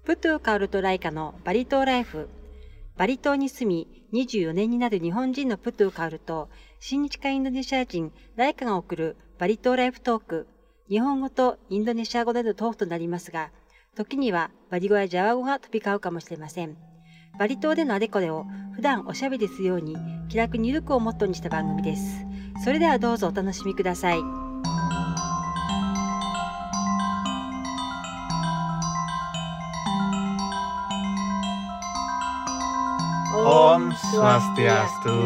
putukaoruとleicaのバリ島ライフ。バリ島に住み24年になる日本人のputukaoruと親日家インドネシア人leicaが送るバリ島ライフトーク。日本語とインドネシア語でのトークとなりますが、時にはバリ語やジャワ語が飛び交うかもしれません。バリ島でのあれこれを普段おしゃべりするように気楽にゆるくをモットーにした番組です。それではどうぞお楽しみください。Om Swastiastu.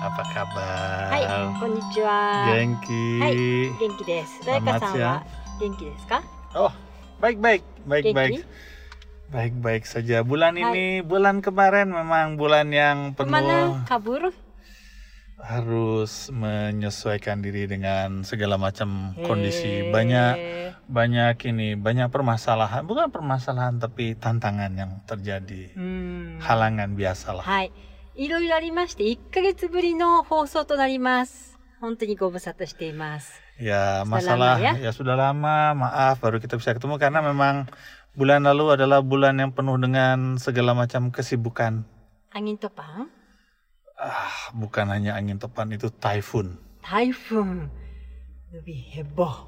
Apa kabar? Hai, konnichiwa. Genki. Hai, genki desu. Raika-san wa genki desu ka? Oh, baik-baik. Baik-baik saja. Bulan ini, bulan kemarin memang bulan yang penuh. Kemana kabur? Harus menyesuaikan diri dengan segala macam kondisi. Banyak permasalahan. Bukan permasalahan, tapi tantangan yang terjadi. Halangan biasalah. Hai. Iroiro arimashite, 1ヶ月ぶりの放送となります。本当にご無沙汰しています。Ya, masalah ya sudah lama. Maaf, baru kita bisa ketemu karena memang bulan lalu adalah bulan yang penuh dengan segala macam kesibukan. Angin topan? Ah, bukan hanya angin topan, itu typhoon. Typhoon lebih heboh.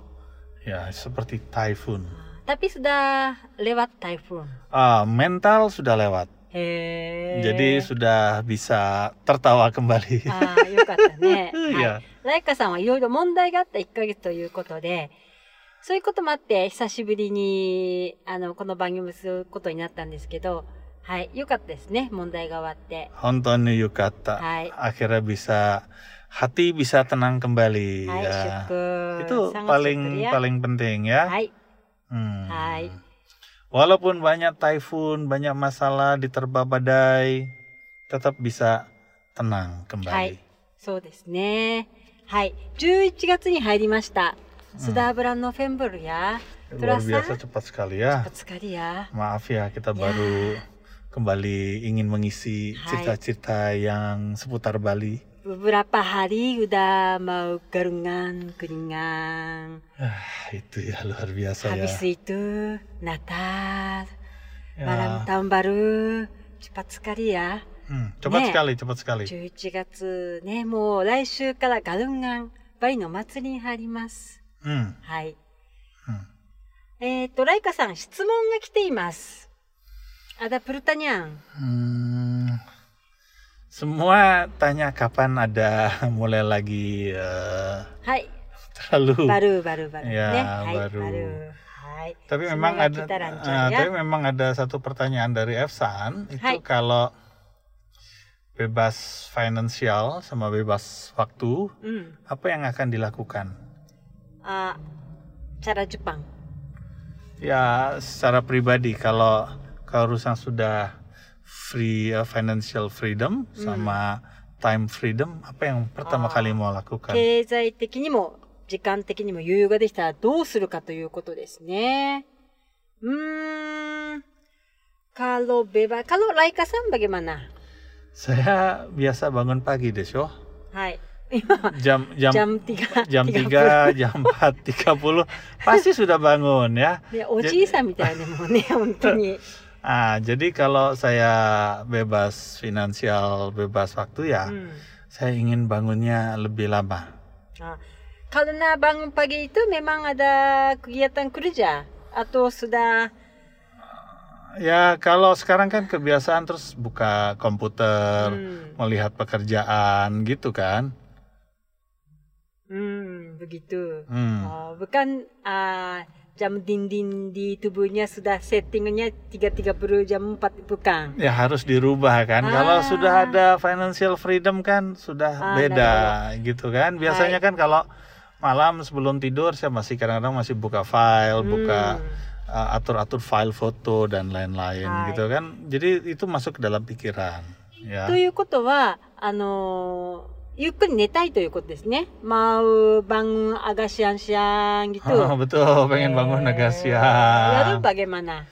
Ya, seperti typhoon. Tapi sudah lewat typhoon. Ah, mental sudah lewat. Jadi sudah bisa tertawa kembali. Ah, yokata ne. Ya. Raika-san wa iroiro mondai ga atta 1ヶ月ということで、そういうこともあって久しぶりにこの番組をすることになったんですけど、はい、良かったですね。問題が終わって。本当に良かった。はい。Akhirnya bisa hati bisa tenang kembali. Hai, ya. Syukur. Itu paling penting ya. Hai. Hai. Walaupun banyak typhoon, banyak masalah, diterpa badai, tetap bisa tenang kembali. Hai, so desu ne. Hai, 11月に入りました。スダーブランのフェンブルや、luar biasa cepat sekali ya. Cepat sekali ya. Maaf ya, kita baru kembali ingin mengisi cerita-cerita yang seputar Bali. Beberapa hari udah mau Galungan, Kuningan. Itu ya luar biasa ya. Habis itu Natal, malam tahun baru, cepat sekali ya. Cepat sekali. 11月ね、もう来週からGalungan、バリの祭りに入ります。はい。Raika-san、質問が来ています。あだプルタニャン。Semua tanya kapan ada mulai lagi terlalu baru ya, Tapi memang ada satu pertanyaan dari F-san itu kalau bebas finansial sama bebas waktu apa yang akan dilakukan? Cara Jepang. Ya, secara pribadi kalau urusan sudah free financial freedom sama time freedom apa yang pertama kali mau lakukan? 経済的にも時間的にも余裕ができたらどうするかということですね。Kalau bebas, kalau Raika-san bagaimana? Saya biasa bangun pagi desyo. Hai. jam 3, jam 4:30 pasti sudah bangun ya. Ya, oji-san mitai ne mo ne hontoni. Ah, jadi kalau saya bebas finansial, bebas waktu ya, saya ingin bangunnya lebih lama. Karena bangun pagi itu memang ada kegiatan kerja atau sudah? Ya, kalau sekarang kan kebiasaan terus buka komputer, melihat pekerjaan gitu kan? Begitu. Bukan. Jam dinding di tubuhnya sudah settingnya 3:30 jam 4 bukan? Ya harus dirubah kan. Kalau sudah ada financial freedom kan sudah beda gitu kan. Biasanya kan kalau malam sebelum tidur saya masih kadang-kadang masih buka file, buka atur-atur file foto dan lain-lain gitu kan. Jadi itu masuk ke dalam pikiran. Ya. ということはゆっくり寝たいということですね。Mau bangun agak siang-siang gitu. Betul, pengen bangun agak siang. Lalu bagaimana?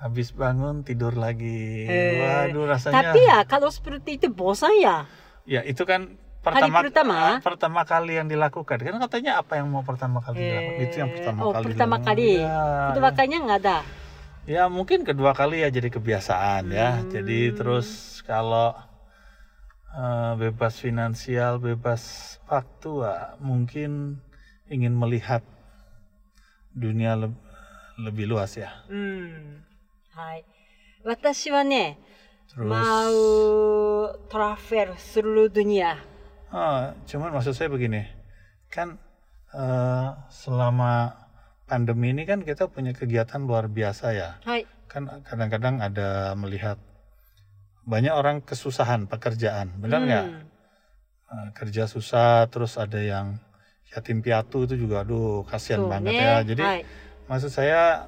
Habis bangun tidur lagi. Waduh rasanya. Tapi ya kalau seperti itu bosan ya. Ya itu kan pertama kali yang dilakukan. Kan katanya apa yang mau pertama kali dilakukan? Itu yang pertama kali. Pertama kali. Ya, itu makanya nggak ada. Ya mungkin kedua kali ya jadi kebiasaan ya. Jadi terus kalau bebas finansial, bebas faktua, mungkin ingin melihat dunia lebih luas ya. Hai. Watashi wa ne mau travel seluruh dunia. Cuman maksud saya begini, kan selama pandemi ini kan kita punya kegiatan luar biasa ya. Hai. Kan kadang-kadang ada melihat banyak orang kesusahan pekerjaan, benar nggak? Kerja susah, terus ada yang yatim piatu itu juga, aduh kasihan banget ne. Ya. Jadi Hai. Maksud saya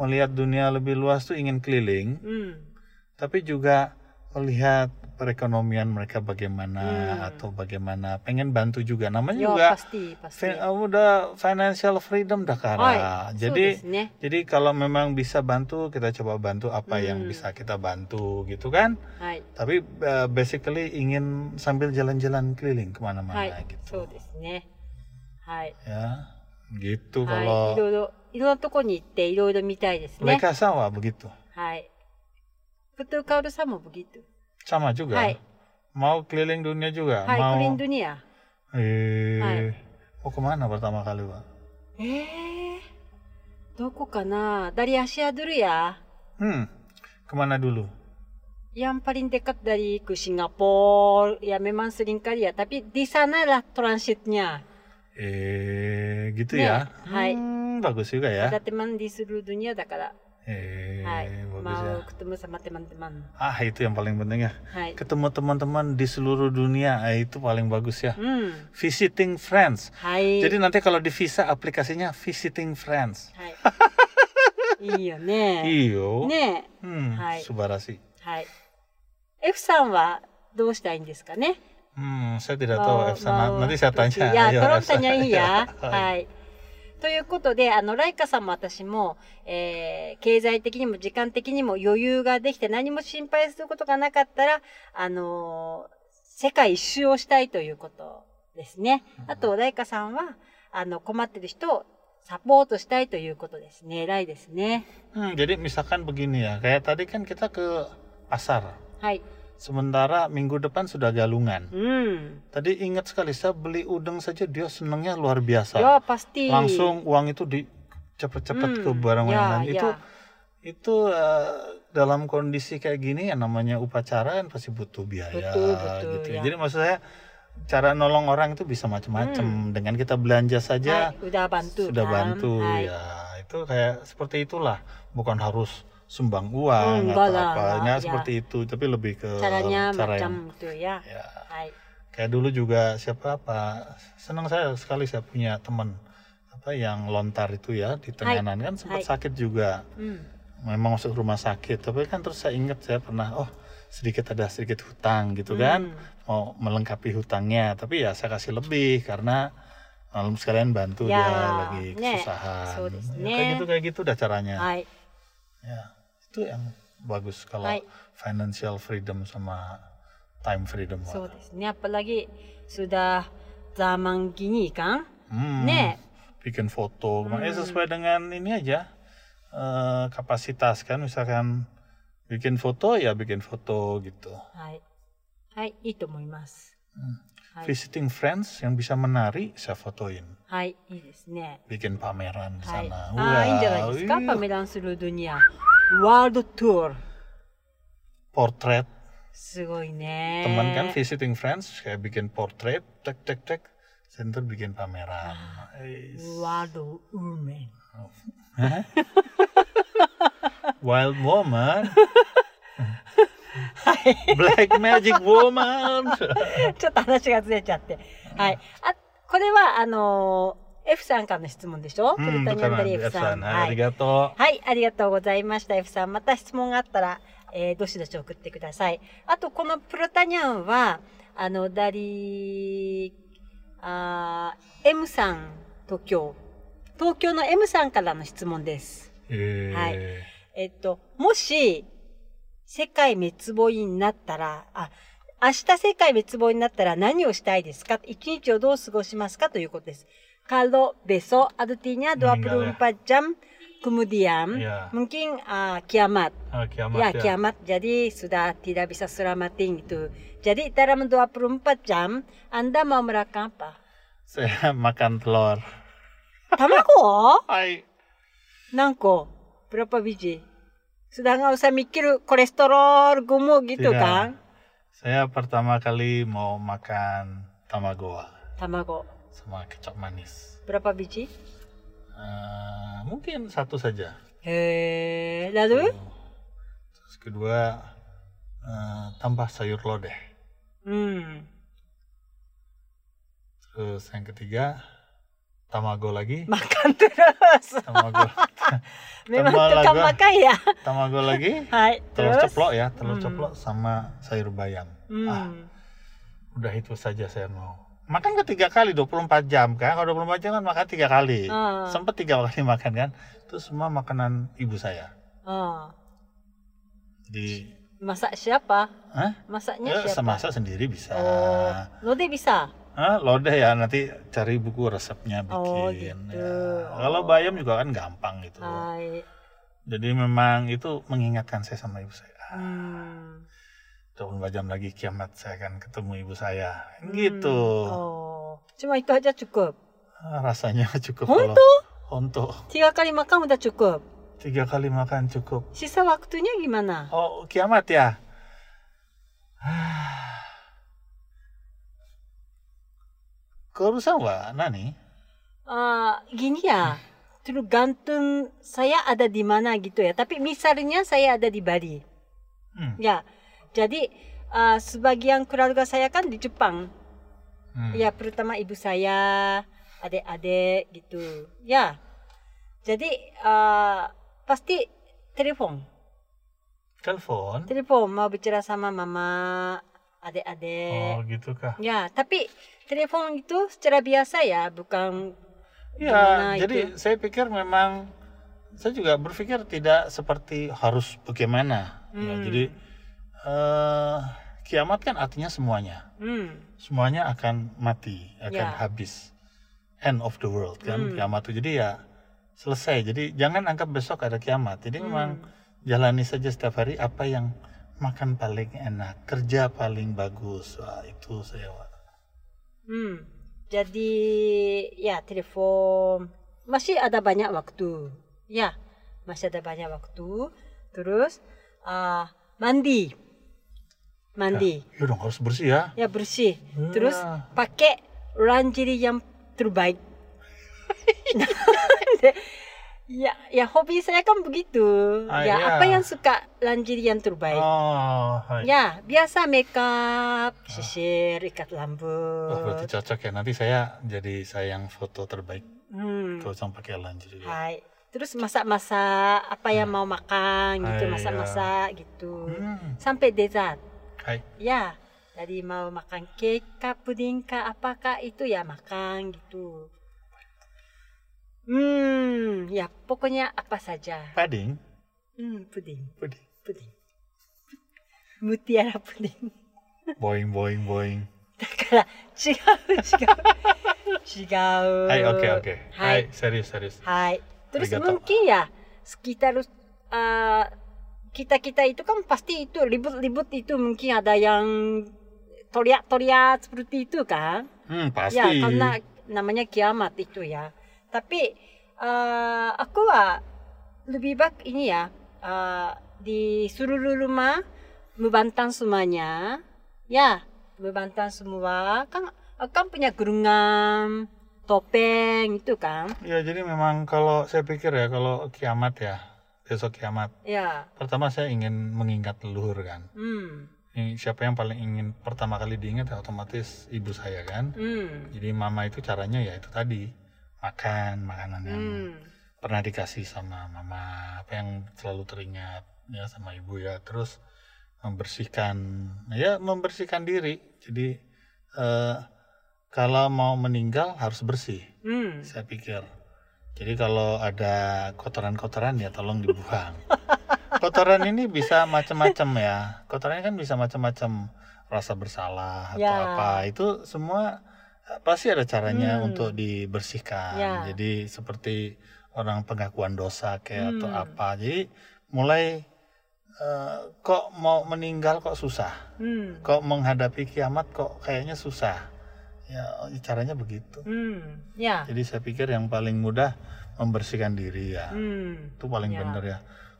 melihat dunia lebih luas tuh ingin keliling, tapi juga melihat perekonomian mereka bagaimana atau bagaimana, pengen bantu juga. Namanya juga pasti. Udah financial freedom dah karena. Jadi kalau memang bisa bantu, kita coba bantu apa yang bisa kita bantu gitu kan. Hai. Tapi basically ingin sambil jalan-jalan keliling kemana-mana gitu. Hai. Ya, gitu kalau. Leica-san wa begitu. Hai. Putukaoru-san mo begitu. Sama juga. Hai. Mau keliling dunia juga. Hai, mau keliling dunia. Mau kemana pertama kali, Pak? Doko kana? Dari Asia dulu ya. Kemana dulu? Yang paling dekat dari ke Singapura. Ya memang seringkali ya, tapi di sana lah transitnya. Gitu ne. Ya. Hai. Bagus juga ya. Ada teman di seluruh dunia da kara. Mau ketemu sama teman-teman. Itu yang paling penting ya. Hai. Ketemu teman-teman di seluruh dunia, itu paling bagus ya. Visiting friends. Hai. Jadi nanti kalau di visa aplikasinya visiting friends. Hai. Iyo ne. Iyo. Ne. Hai. Subarashi. Hai. F-san wa dou shitai in desu ka ne? Saya tidak tahu F-san. Nanti saya tanya. Ya, tolong tanyain ya. Hai. ということで、ライカさんも私も、経済的にも時間的にも余裕ができて何も心配することがなかったら、世界一周をしたいということですね。あと、ライカさんは、困ってる人をサポートしたいということですね。偉いですね。Jadi misalkan begini ya, kayak tadi kan kita ke pasar. Hai. Sementara minggu depan sudah Galungan. Tadi ingat sekali, saya beli udang saja dia senangnya luar biasa. Ya, pasti. Langsung uang itu dicepet-cepet ke barang yang lain. Ya. Itu dalam kondisi kayak gini ya namanya upacara kan pasti butuh biaya. Betul, gitu. Ya. Jadi maksud saya cara nolong orang itu bisa macam-macam. Dengan kita belanja saja sudah bantu. Hai. Ya, itu kayak seperti itulah, bukan harus sumbang uang atau apanya seperti itu, tapi lebih ke caranya macam itu ya. Hai. Kayak dulu juga siapa senang saya sekali saya punya teman yang lontar itu ya di Tenganan kan sempat sakit juga. Memang masuk rumah sakit, tapi kan terus saya ingat saya pernah sedikit hutang gitu kan, mau melengkapi hutangnya, tapi ya saya kasih lebih karena malam sekalian bantu dia lagi kesusahan. Ya, kayak gitu dah caranya. Hai. Ya. Itu yang bagus kalau financial freedom sama time freedom. So desu ne, apalagi sudah zaman gini kan? Ne. Bikin foto, sesuai dengan ini aja kapasitas kan, misalkan bikin foto ya bikin foto gitu. Hai. Hai, ii tomoimasu. Visiting friends yang bisa menari saya fotoin. Hai, ii desu ne. Bikin pameran di sana. Wah, ini pameran seluruh dunia. World Tour Portrait. Sugoi ne. Teman kan visiting friends kayak bikin portrait, tek center bikin pameran. World Woman. Wild Woman. Black Magic Woman. ちょっと話がずれちゃって。はい。あ、これはF-san からの質問でしょ？鳥谷あんだり F-san。はい、ありがとう。はい、ありがとうございました F-san。また質問があったら、どしどし送ってください。あとこのプロタニャンはM-san 東京の M-san からの質問です。はい。もし世界滅亡になったら、明日世界滅亡になったら何をしたいですか？一日をどう過ごしますかということです。Kalau besok artinya 20 jam kemudian mungkin kiamat. Kiamat, jadi sudah tidak bisa selamatin itu. Jadi dalam 24 jam Anda mau makan apa? Saya makan telur. Tamago? Hai. Nangko? Berapa biji? Sudah nggak usah mikir kolesterol, gemuk gitu kan? Saya pertama kali mau makan tamago. Tamago. Sama kecap manis. Berapa biji? Mungkin satu saja. Lalu? Terus kedua, tambah sayur lodeh. Terus yang ketiga, tamago lagi. Makan terus. Tamago. Memang tukang makan ya. Tamago lagi. Hai, telur ceplok ya, telur ceplok sama sayur bayam. Udah itu saja saya mau. Makan ke 3 kali 24 jam kan, kalau 24 jam kan makan 3 kali, sempat 3 kali makan kan, itu semua makanan ibu saya. Di masak siapa? Masaknya siapa? Masak sendiri bisa. Lodeh bisa? Lodeh ya, nanti cari buku resepnya bikin. Gitu. Ya. Kalau bayam juga kan gampang gitu. Jadi memang itu mengingatkan saya sama ibu saya. 24 jam lagi kiamat saya akan ketemu ibu saya, gitu. Cuma itu aja cukup? Rasanya cukup. Honto? 3 kali makan udah cukup? 3 kali makan cukup. Sisa waktunya gimana? Oh, kiamat ya? Kurusan wa nani? Gini ya, tergantung saya ada di mana gitu ya. Tapi misalnya saya ada di Bali. Ya. Jadi sebagian keluarga saya kan di Jepang, ya terutama ibu saya, adik-adik gitu, ya. Jadi pasti telepon. Telepon mau bicara sama mama, adik-adik. Oh gitu kah? Ya, tapi telepon itu secara biasa ya, bukan. Ya, jadi itu. Saya pikir memang, saya juga berpikir tidak seperti harus bagaimana. Ya, jadi kiamat kan artinya semuanya, semuanya akan mati, akan habis, end of the world kan, kiamat itu. Jadi ya selesai, jadi jangan anggap besok ada kiamat. Jadi memang jalani saja setiap hari apa yang makan paling enak, kerja paling bagus. Wah, itu saya. Jadi ya telepon masih ada banyak waktu, ya masih ada banyak waktu. Terus mandi. Ya dong, harus bersih ya. Ya bersih. Terus pakai lingerie yang terbaik. ya hobi saya kan begitu. Apa yang suka lingerie yang terbaik. Ya biasa makeup, sisir, ikat rambut. Berarti cocok ya, nanti saya jadi sayang foto terbaik. Kalau saya pakai lingerie. Terus masak-masak apa yang mau makan gitu, masak-masak gitu. Sampai dessert. Ya, jadi mau makan cake kah, puding kah, apakah itu ya makan gitu. Ya pokoknya apa saja. Puding? Puding. Mutiara puding. Boing. Dakara, chigau. Hai, oke. Hai, serius. Hai. Terus mungkin ya, sekitar kita itu kan pasti itu ribut-ribut itu, mungkin ada yang teriak-teriak seperti itu kan? Pasti. Ya, karena namanya kiamat itu ya. Tapi aku lebih baik ini ya, di seluruh rumah membantang semuanya. Ya, membantang semua. Kan akan punya gerungan, topeng itu kan? Ya, jadi memang kalau saya pikir ya, kalau kiamat ya, besok kiamat. Pertama saya ingin mengingat leluhur kan. Siapa yang paling ingin pertama kali diingat ya otomatis ibu saya kan. Jadi mama itu caranya ya itu tadi, makanan yang pernah dikasih sama mama, apa yang selalu teringat ya sama ibu ya. Terus membersihkan diri. Jadi kalau mau meninggal harus bersih. Saya pikir. Jadi kalau ada kotoran-kotoran ya tolong dibuang. Kotoran ini bisa macam-macam ya. Kotorannya kan bisa macam-macam, rasa bersalah atau apa. Itu semua pasti ada caranya untuk dibersihkan. Jadi seperti orang pengakuan dosa kayak atau apa. Jadi mulai kok mau meninggal kok susah, kok menghadapi kiamat kok kayaknya susah. Ya caranya begitu. Yeah. Jadi saya pikir yang paling mudah membersihkan diri ya, itu paling benar ya.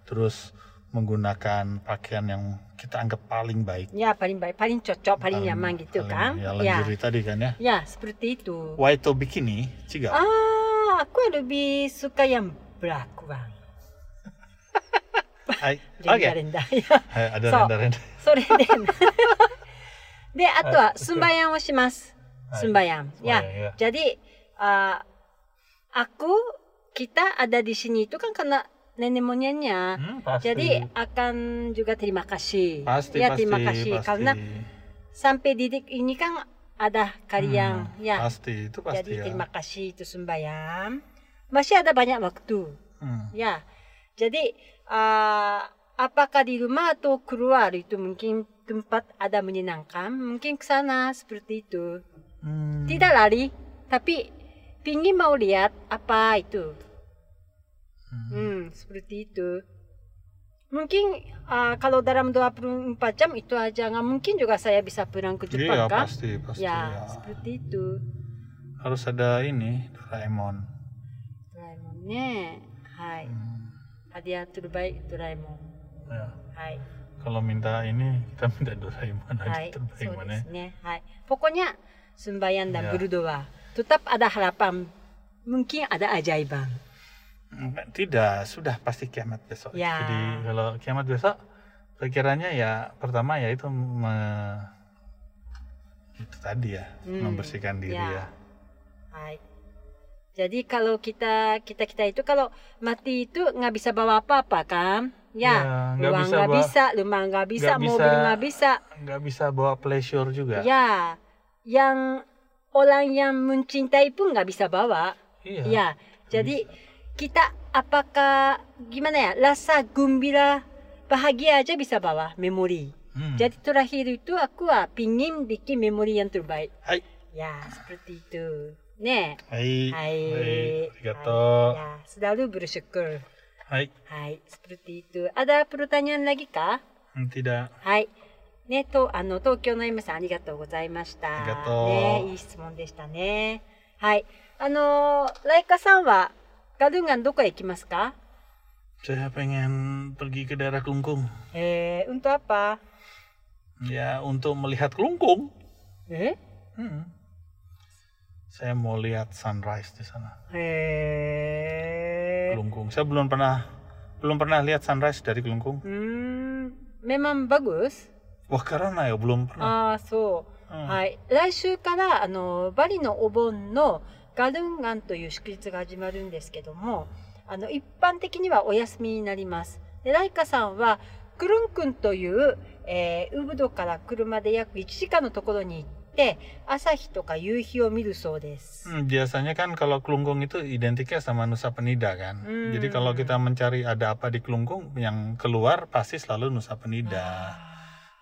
Terus menggunakan pakaian yang kita anggap paling baik. Ya paling baik, paling cocok, paling nyaman gitu kan. Ya lingerie tadi kan ya. Ya seperti itu. White bikini, ciga. Ah, aku lebih suka yang berlakuan. Rendah-rendah ya. Ada rendah-rendah. Sorry deh. De, atau sumbayang oshimasu. Sembahyang. Ya. Jadi kita ada di sini itu kan karena nenek moyangnya. Jadi akan juga terima kasih. Terima kasih. Karena sampai didik ini kan ada kalian. Jadi terima kasih itu sembahyang. Masih ada banyak waktu. Ya. Jadi apakah di rumah atau keluar itu mungkin tempat ada menyenangkan, mungkin ke sana seperti itu. Tidak lari, tapi pingin mau lihat apa itu. Seperti itu. Mungkin kalau dalam 24 jam itu aja, nggak mungkin juga saya bisa pulang ke Jepang kan? Pasti. Ya, seperti itu. Harus ada ini, Doraemon. Doraemon, ne. Hai. Hadiah terbaik Doraemon. Ya. Hai. Kalau minta ini, kita minta Doraemon aja terbaik mana. Hai. Pokoknya sembahyang dan berdoa, tetap ada harapan, mungkin ada ajaiban. Tidak, sudah pasti kiamat besok. Jadi kalau kiamat besok, pikirannya ya pertama ya itu tadi ya, membersihkan diri ya. Jadi kalau kita itu kalau mati itu nggak bisa bawa apa-apa kan? Uang nggak bisa, rumah nggak bisa, mobil nggak bisa. Nggak bisa bawa pleasure juga. Ya. Yang orang yang mencintai pun nggak bisa bawa. Jadi kita apakah gimana ya, rasa gembira bahagia aja bisa bawa memori. Jadi terakhir itu aku pingin bikin memori yang terbaik. Ya seperti itu. Ne. Arigatou. Ya, selalu bersyukur. Seperti itu. Ada pertanyaan lagi kah? Tidak. Ne to Tokyo no M-san arigatou gozaimashita. Arigatou. Ne, ii shimon deshita ne. Hai. Raika-san wa Galungan doko ikimasu ka? Saya pengen pergi ke daerah Klungkung. Untuk apa? Ya, untuk melihat Klungkung. Saya mau lihat sunrise di sana. Klungkung. Saya belum pernah lihat sunrise dari Klungkung. Memang bagus. わからないよ、 belum pernah. Hai. 来週から Bali no Obon no Galungan という祝日が始まるんですけども、一般的にはお休みになります。で、Raikaさんはクルンクンという、ウブドから車で約1時間のところに行って、朝日とか夕日を見るそうです。Biasanya kan kalau Klungkung itu identiknya sama Nusa Penida kan. Jadi kalau kita mencari ada apa di Klungkung, yang keluar pasti selalu Nusa Penida.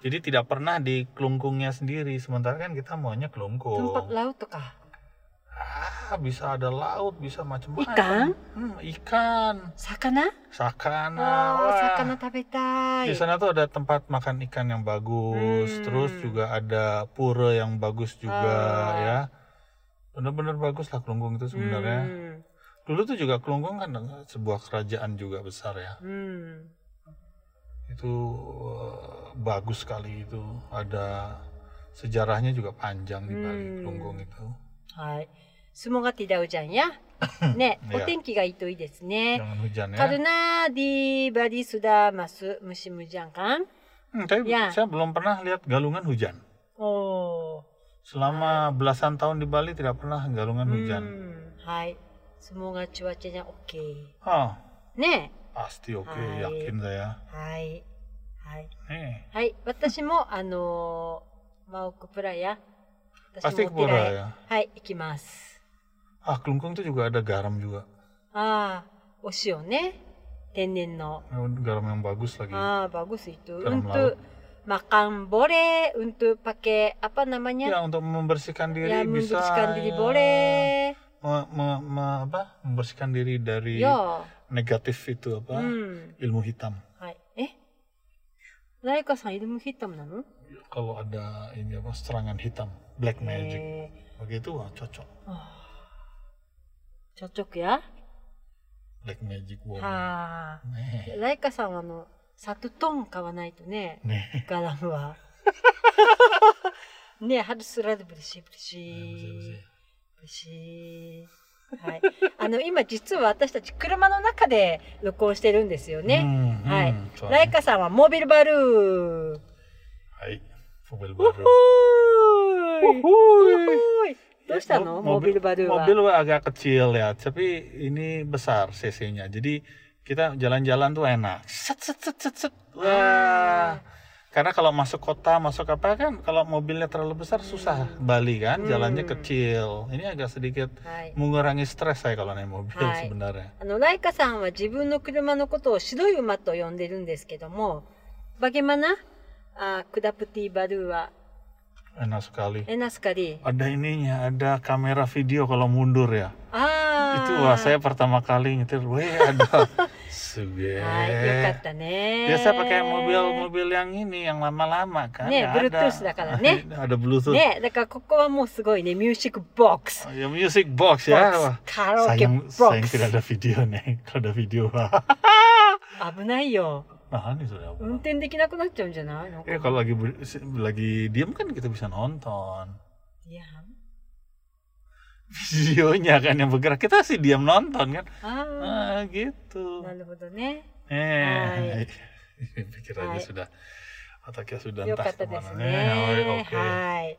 Jadi tidak pernah di Klungkungnya sendiri, sementara kan kita maunya Klungkung. Tempat laut tuh kah? Bisa ada laut, bisa macam-macam. Ikan? Ikan. Sakana? Sakana tabetai. Di sana tuh ada tempat makan ikan yang bagus, terus juga ada pura yang bagus juga ya. Benar-benar bagus lah Klungkung itu sebenarnya. Dulu tuh juga Klungkung kan sebuah kerajaan juga besar ya. Itu bagus sekali itu, ada sejarahnya juga panjang di Bali Klungkung itu. Semoga tidak hujan ya. Otenki ga itoi desu ne. Jangan hujan ya. Karena di Bali sudah masuk musim hujan kan? Saya belum pernah lihat Galungan hujan. Selama belasan tahun di Bali tidak pernah Galungan hujan. Semoga cuacanya oke. Pasti oke, yakin saya. Watashi mo mau ke pura ya. Pasti ke pura ya. Ikimasu. Klungkung itu juga ada garam juga. Oshio ne. Tenen no. Garam yang bagus lagi. Bagus itu. Untuk makan boleh, untuk pakai apa namanya? Ya, untuk membersihkan diri bisa. Membersihkan diri boleh. membersihkan diri dari negatif itu apa ilmu hitam. Raika-san ilmu hitam nano? Kalau ada ini apa serangan hitam, black magic, begitu cocok. Cocok ya? Black magic woman. Raika-san ano satu ton kawanai to ne. Garam wa. Ne harus surat bersih. はい。あの、今実は私たち車の中で録音してるんですよね。はい。ライカさんはモビルバルー。はい。モビルバルー。どうしたの？モビルバルーは。モビルはagak kecil ya, tapi ini besar cc-nya. Jadi kita jalan-jalan tuh enak. Set set set set set. Wah. Karena kalau masuk kota, masuk apa kan, kalau mobilnya terlalu besar susah Bali kan, jalannya kecil. Ini agak sedikit mengurangi stres saya kalau naik mobil sebenarnya. Raika-san wa jibun no kuruma no koto o shiroi uma to yonderu desu kedomo, bagaimana kudaputi baru wa? Enak sekali. Enak sekali. Ada ininya, ada kamera video kalau mundur ya. Itu wah saya pertama kali nyetir, ada. Suge. Biasa pakai mobil-mobil yang ini yang lama-lama kan. Bluetooth da kara ne. Ada Bluetooth. Daka koko wa mou sugoi ne, music box. Ya music box ya. Karaoke box. Sayang tidak ada video nih. Kalau ada video. Abunai yo. Nah, ini sudah. Unten dekinaku naccau janai. Kalau lagi diam kan kita bisa nonton. Diam. Videonya kan yang bergerak, kita sih diam nonton kan. Gitu. Nah, betul nih. Pikirannya sudah, otaknya sudah entah kemana. Hai.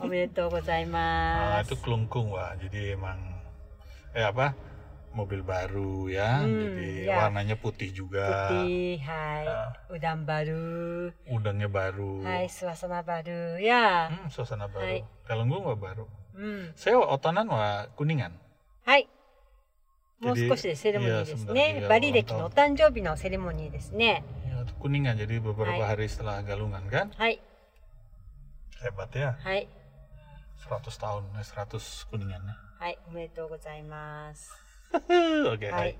Omedetou gozaimasu. Itu Klungkung wah, jadi emang mobil baru ya. Jadi warnanya putih juga. Putih, udang baru. Udangnya baru. Suasana baru ya. Suasana baru. Galungan baru. Saya otonan wa Kuningan. Hai. Mou skoshi de seremoni desu ne. Bali deki no tanjoubi no seremoni desu ne. Kuningan jadi beberapa hari setelah Galungan kan? Hai. Hebat ya. Hai. 100 tahun, 100 Kuningannya. Hai, omedetou gozaimasu. Oke, hai.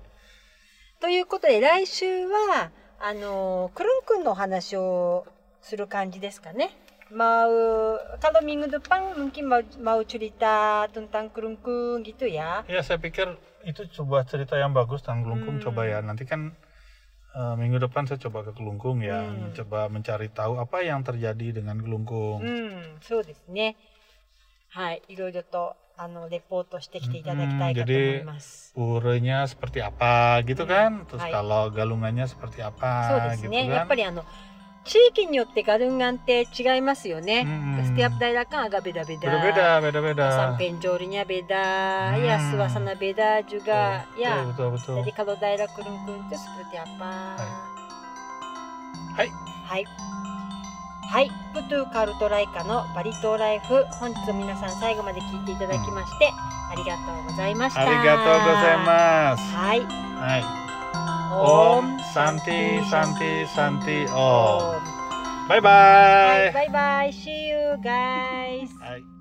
ということで来週はあのクルン君のお話をする感じですかね。 Mau kalau minggu depan mungkin mau cerita tentang Klungkung gitu ya? Ya saya pikir itu coba cerita yang bagus tentang Klungkung coba ya nanti kan minggu depan saya coba ke Klungkung ya coba mencari tahu apa yang terjadi dengan Klungkung. So desu ne. Hai, iroiro to reporto shite kite itadakitai ka tomoimasu. Jadi purenya seperti apa gitu kan? Terus kalau galungannya seperti apa? So desu ne. Yappari 地域によってガルンガンって違いますよね。ステアプダイラカンがベダベダ。ベダベダベダ。サンペンジョーリニャベダ。やスワサナベダジュガ。や。jadi kalau daerah Klungkung itu seperti apa? Hai. Hai. Hai. putukaoru to leica no Bali to Life。本日皆さん最後まで聞いていただきましてありがとうございました。ありがとうございます。はい。はい。 Om Santi Santi Santi Om. Bye bye. Bye bye. See you guys.